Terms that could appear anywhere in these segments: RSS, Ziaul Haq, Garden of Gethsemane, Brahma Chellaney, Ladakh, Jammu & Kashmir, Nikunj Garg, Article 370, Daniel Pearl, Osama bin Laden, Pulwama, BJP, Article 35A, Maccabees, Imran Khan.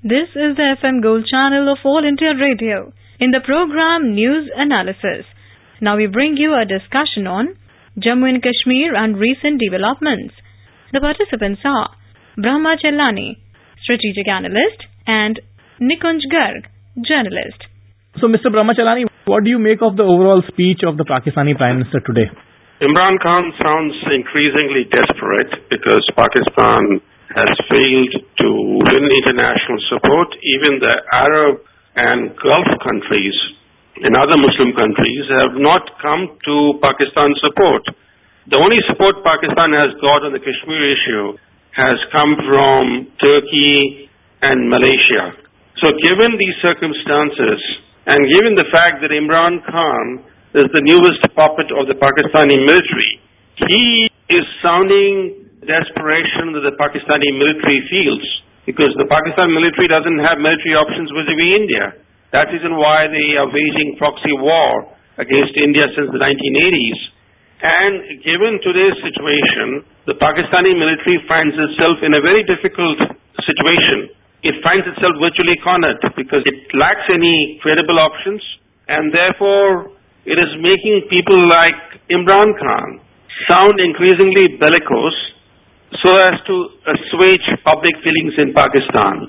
This is the FM Gold channel of All India Radio. In the program News Analysis, now we bring you a discussion on Jammu and Kashmir and recent developments. The participants are Brahma Chellaney, strategic analyst, and Nikunj Garg, journalist. So, Mr. Brahma Chellaney, what do you make of the overall speech of the Pakistani Prime Minister today? Imran Khan sounds increasingly desperate because Pakistan has failed to win international support. Even the Arab and Gulf countries and other Muslim countries have not come to Pakistan's support. The only support Pakistan has got on the Kashmir issue has come from Turkey and Malaysia. So given these circumstances and given the fact that Imran Khan is the newest puppet of the Pakistani military, he is sounding desperation that the Pakistani military feels, because the Pakistan military doesn't have military options vis-a-vis India. That's the reason why they are waging proxy war against India since the 1980s. And given today's situation, the Pakistani military finds itself in a very difficult situation. It finds itself virtually cornered because it lacks any credible options, and therefore it is making people like Imran Khan sound increasingly bellicose so as to assuage public feelings in Pakistan.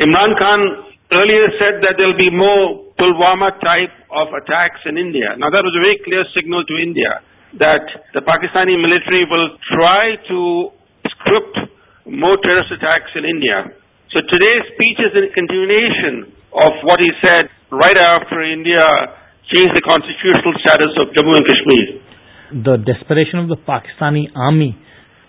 Imran Khan earlier said that there will be more Pulwama type of attacks in India. Now that was a very clear signal to India that the Pakistani military will try to script more terrorist attacks in India. So today's speech is a continuation of what he said right after India change the constitutional status of Jammu and Kashmir. The desperation of the Pakistani army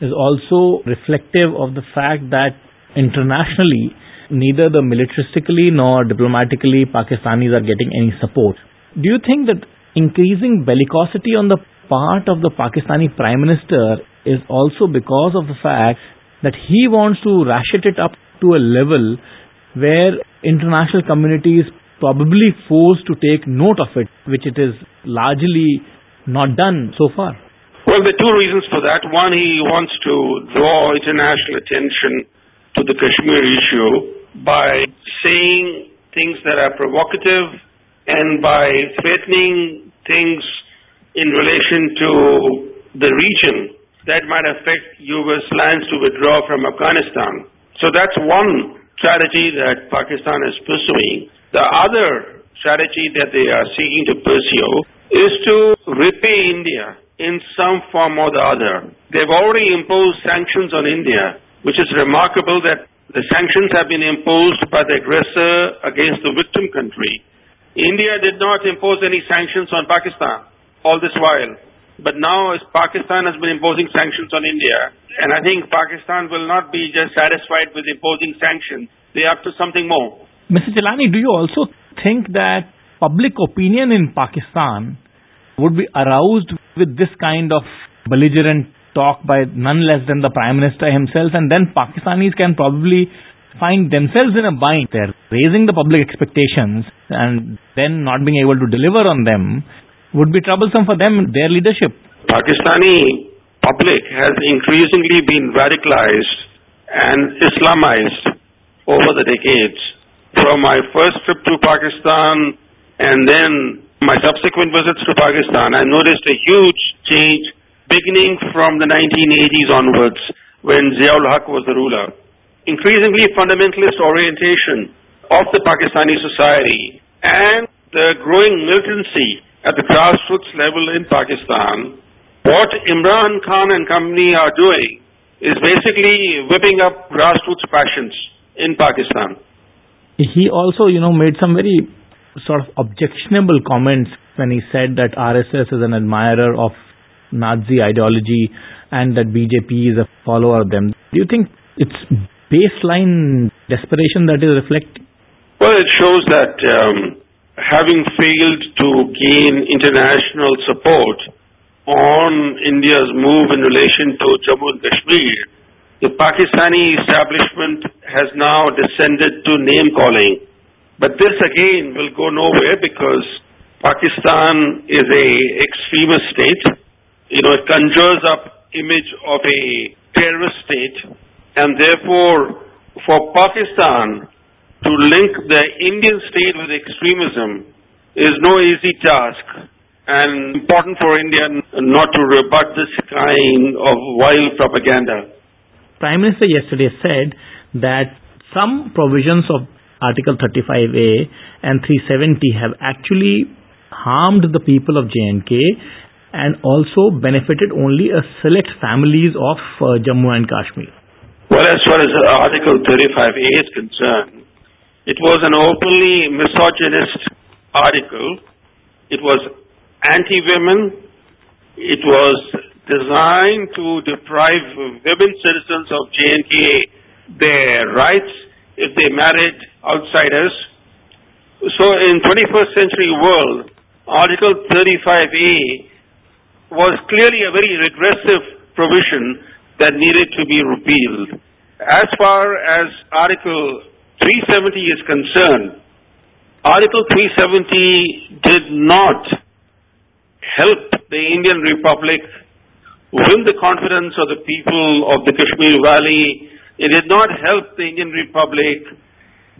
is also reflective of the fact that internationally, neither the militaristically nor diplomatically, Pakistanis are getting any support. Do you think that increasing bellicosity on the part of the Pakistani Prime Minister is also because of the fact that he wants to ratchet it up to a level where international communities probably forced to take note of it, which it is largely not done so far? Well, there are two reasons for that. One, he wants to draw international attention to the Kashmir issue by saying things that are provocative and by threatening things in relation to the region that might affect U.S. plans to withdraw from Afghanistan. So that's one strategy that Pakistan is pursuing. The other strategy that they are seeking to pursue is to repay India in some form or the other. They've already imposed sanctions on India, which is remarkable that the sanctions have been imposed by the aggressor against the victim country. India did not impose any sanctions on Pakistan all this while. But now Pakistan has been imposing sanctions on India, and I think Pakistan will not be just satisfied with imposing sanctions. They are up to something more. Mr. Chellaney, do you also think that public opinion in Pakistan would be aroused with this kind of belligerent talk by none less than the Prime Minister himself, and then Pakistanis can probably find themselves in a bind? They're raising the public expectations and then not being able to deliver on them would be troublesome for them, their leadership. Pakistani public has increasingly been radicalized and Islamized over the decades. From my first trip to Pakistan and then my subsequent visits to Pakistan, I noticed a huge change beginning from the 1980s onwards when Ziaul Haq was the ruler. Increasingly fundamentalist orientation of the Pakistani society and the growing militancy at the grassroots level in Pakistan. What Imran Khan and company are doing is basically whipping up grassroots passions in Pakistan. He also, made some very sort of objectionable comments when he said that RSS is an admirer of Nazi ideology and that BJP is a follower of them. Do you think it's baseline desperation that is reflecting? Well, it shows that having failed to gain international support on India's move in relation to Jammu and Kashmir, the Pakistani establishment has now descended to name-calling. But this again will go nowhere because Pakistan is an extremist state. It conjures up image of a terrorist state. And therefore, for Pakistan, To link the Indian state with extremism is no easy task, and important for India not to rebut this kind of wild propaganda. Prime Minister yesterday said that some provisions of Article 35A and 370 have actually harmed the people of J&K and also benefited only a select families of Jammu and Kashmir. Well, as far as Article 35A is concerned, it was an openly misogynist article. It was anti-women. It was designed to deprive women citizens of J&K their rights if they married outsiders. So in 21st century world, Article 35A was clearly a very regressive provision that needed to be repealed. As far as Article 370 is concerned, Article 370 did not help the Indian Republic win the confidence of the people of the Kashmir Valley. It did not help the Indian Republic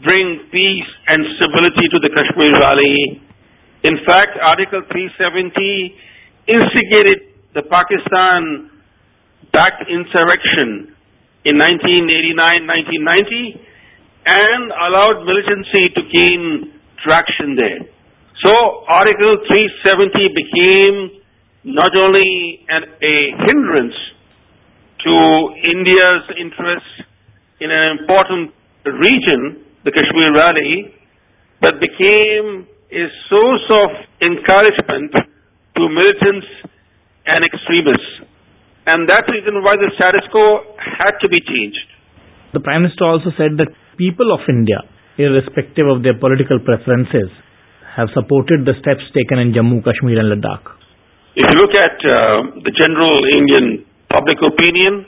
bring peace and stability to the Kashmir Valley. In fact, Article 370 instigated the Pakistan-backed insurrection in 1989-1990 and allowed militancy to gain traction there. So Article 370 became not only a hindrance to India's interests in an important region, the Kashmir Valley, but became a source of encouragement to militants and extremists. And that's the reason why the status quo had to be changed. The Prime Minister also said that people of India, irrespective of their political preferences, have supported the steps taken in Jammu, Kashmir and Ladakh. If you look at the general Indian public opinion,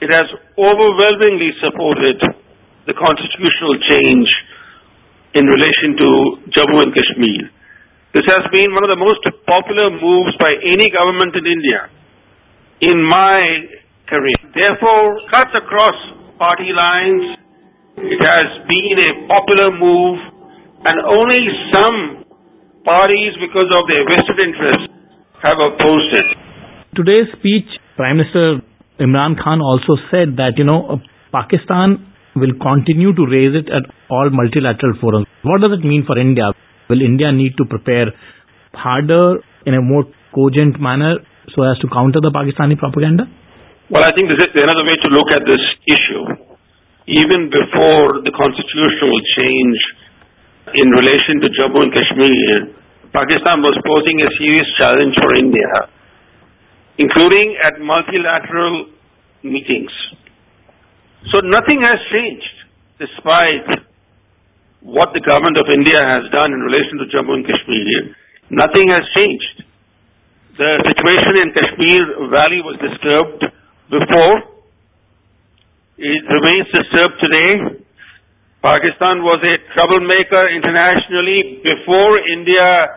it has overwhelmingly supported the constitutional change in relation to Jammu and Kashmir. This has been one of the most popular moves by any government in India in my career. Therefore, cuts across party lines, it has been a popular move, and only some parties, because of their vested interests, have opposed it. Today's speech, Prime Minister Imran Khan also said that, Pakistan will continue to raise it at all multilateral forums. What does it mean for India? Will India need to prepare harder in a more cogent manner so as to counter the Pakistani propaganda? Well, I think this is another way to look at this issue. Even before the constitutional change in relation to Jammu and Kashmir, Pakistan was posing a serious challenge for India, including at multilateral meetings. So nothing has changed despite what the government of India has done in relation to Jammu and Kashmir. Nothing has changed. The situation in Kashmir Valley was disturbed before. It remains disturbed today. Pakistan was a troublemaker internationally before India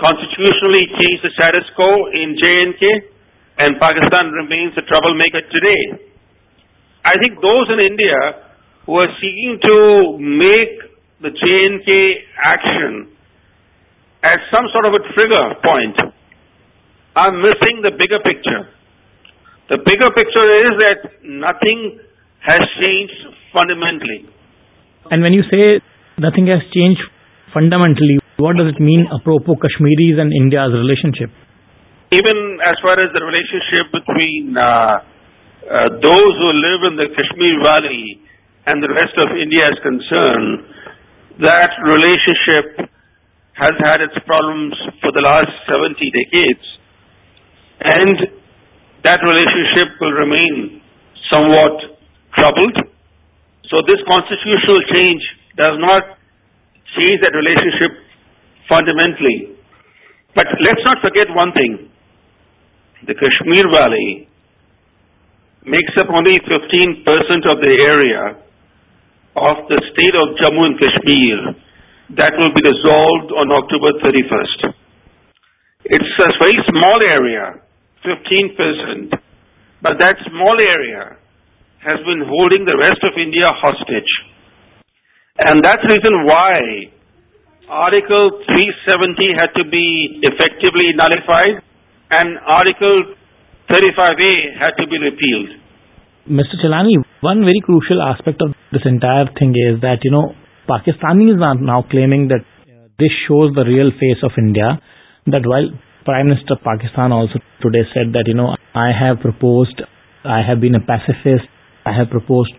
constitutionally changed the status quo in J&K, and Pakistan remains a troublemaker today. I think those in India who are seeking to make the J&K action as some sort of a trigger point are missing the bigger picture. The bigger picture is that nothing has changed fundamentally. And when you say nothing has changed fundamentally, what does it mean apropos Kashmiris and India's relationship? Even as far as the relationship between those who live in the Kashmir Valley and the rest of India is concerned, that relationship has had its problems for the last 70 decades. And that relationship will remain somewhat troubled. So this constitutional change does not change that relationship fundamentally. But let's not forget one thing. The Kashmir Valley makes up only 15% of the area of the state of Jammu and Kashmir that will be dissolved on October 31st. It's a very small area, 15%, but that small area has been holding the rest of India hostage. And that's the reason why Article 370 had to be effectively nullified and Article 35A had to be repealed. Mr. Chellaney, one very crucial aspect of this entire thing is that, Pakistanis are now claiming that this shows the real face of India, that while Prime Minister of Pakistan also today said that, I have been a pacifist, I have proposed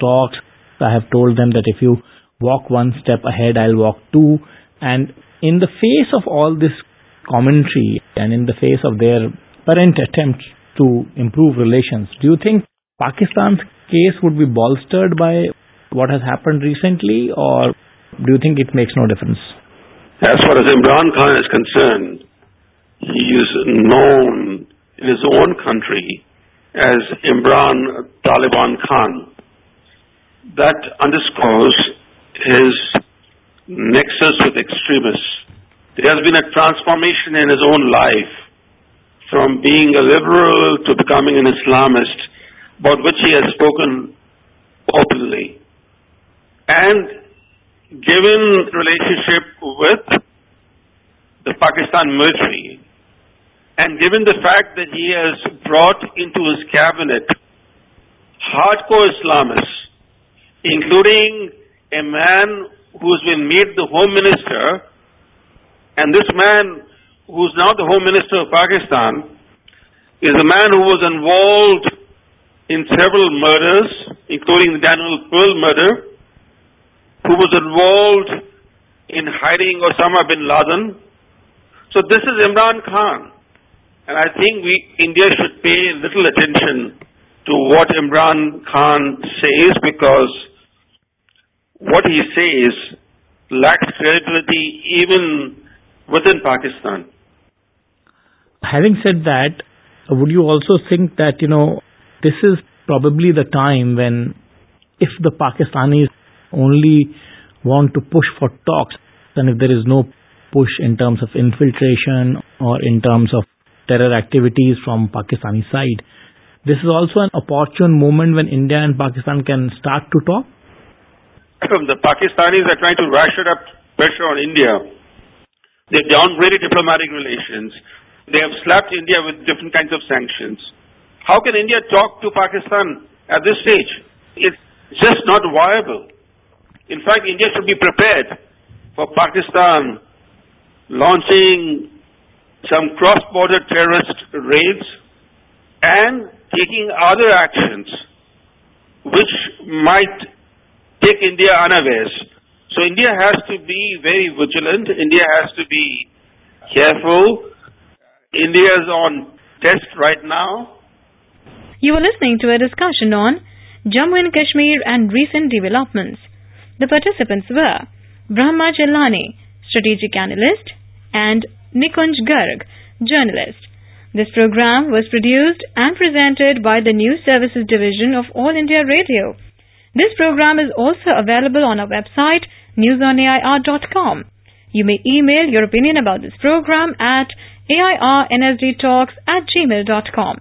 talks, I have told them that if you walk one step ahead, I'll walk two. And in the face of all this commentary and in the face of their apparent attempts to improve relations, do you think Pakistan's case would be bolstered by what has happened recently, or do you think it makes no difference? As far as Imran Khan is concerned, he is known in his own country as Imran Taliban Khan. That underscores his nexus with extremists. There has been a transformation in his own life from being a liberal to becoming an Islamist, about which he has spoken openly. And given relationship with the Pakistan military, and given the fact that he has brought into his cabinet hardcore Islamists, including a man who has been made the Home Minister, and this man who is now the Home Minister of Pakistan is a man who was involved in several murders, including the Daniel Pearl murder, who was involved in hiding Osama bin Laden. So this is Imran Khan. And I think India should pay little attention to what Imran Khan says, because what he says lacks credibility even within Pakistan. Having said that, would you also think that, this is probably the time when, if the Pakistanis only want to push for talks, and if there is no push in terms of infiltration or in terms of terror activities from Pakistani side, this is also an opportune moment when India and Pakistan can start to talk? The Pakistanis are trying to ratchet up pressure on India. They've downgraded diplomatic relations. They have slapped India with different kinds of sanctions. How can India talk to Pakistan at this stage? It's just not viable. In fact, India should be prepared for Pakistan launching some cross-border terrorist raids and taking other actions which might take India unawares. So India has to be very vigilant. India has to be careful. India is on test right now. You are listening to a discussion on Jammu and Kashmir and recent developments. The participants were Brahma Chellaney, strategic analyst, and Nikunj Garg, journalist. This program was produced and presented by the News Services Division of All India Radio. This program is also available on our website, newsonair.com. You may email your opinion about this program at airnsdtalks@gmail.com.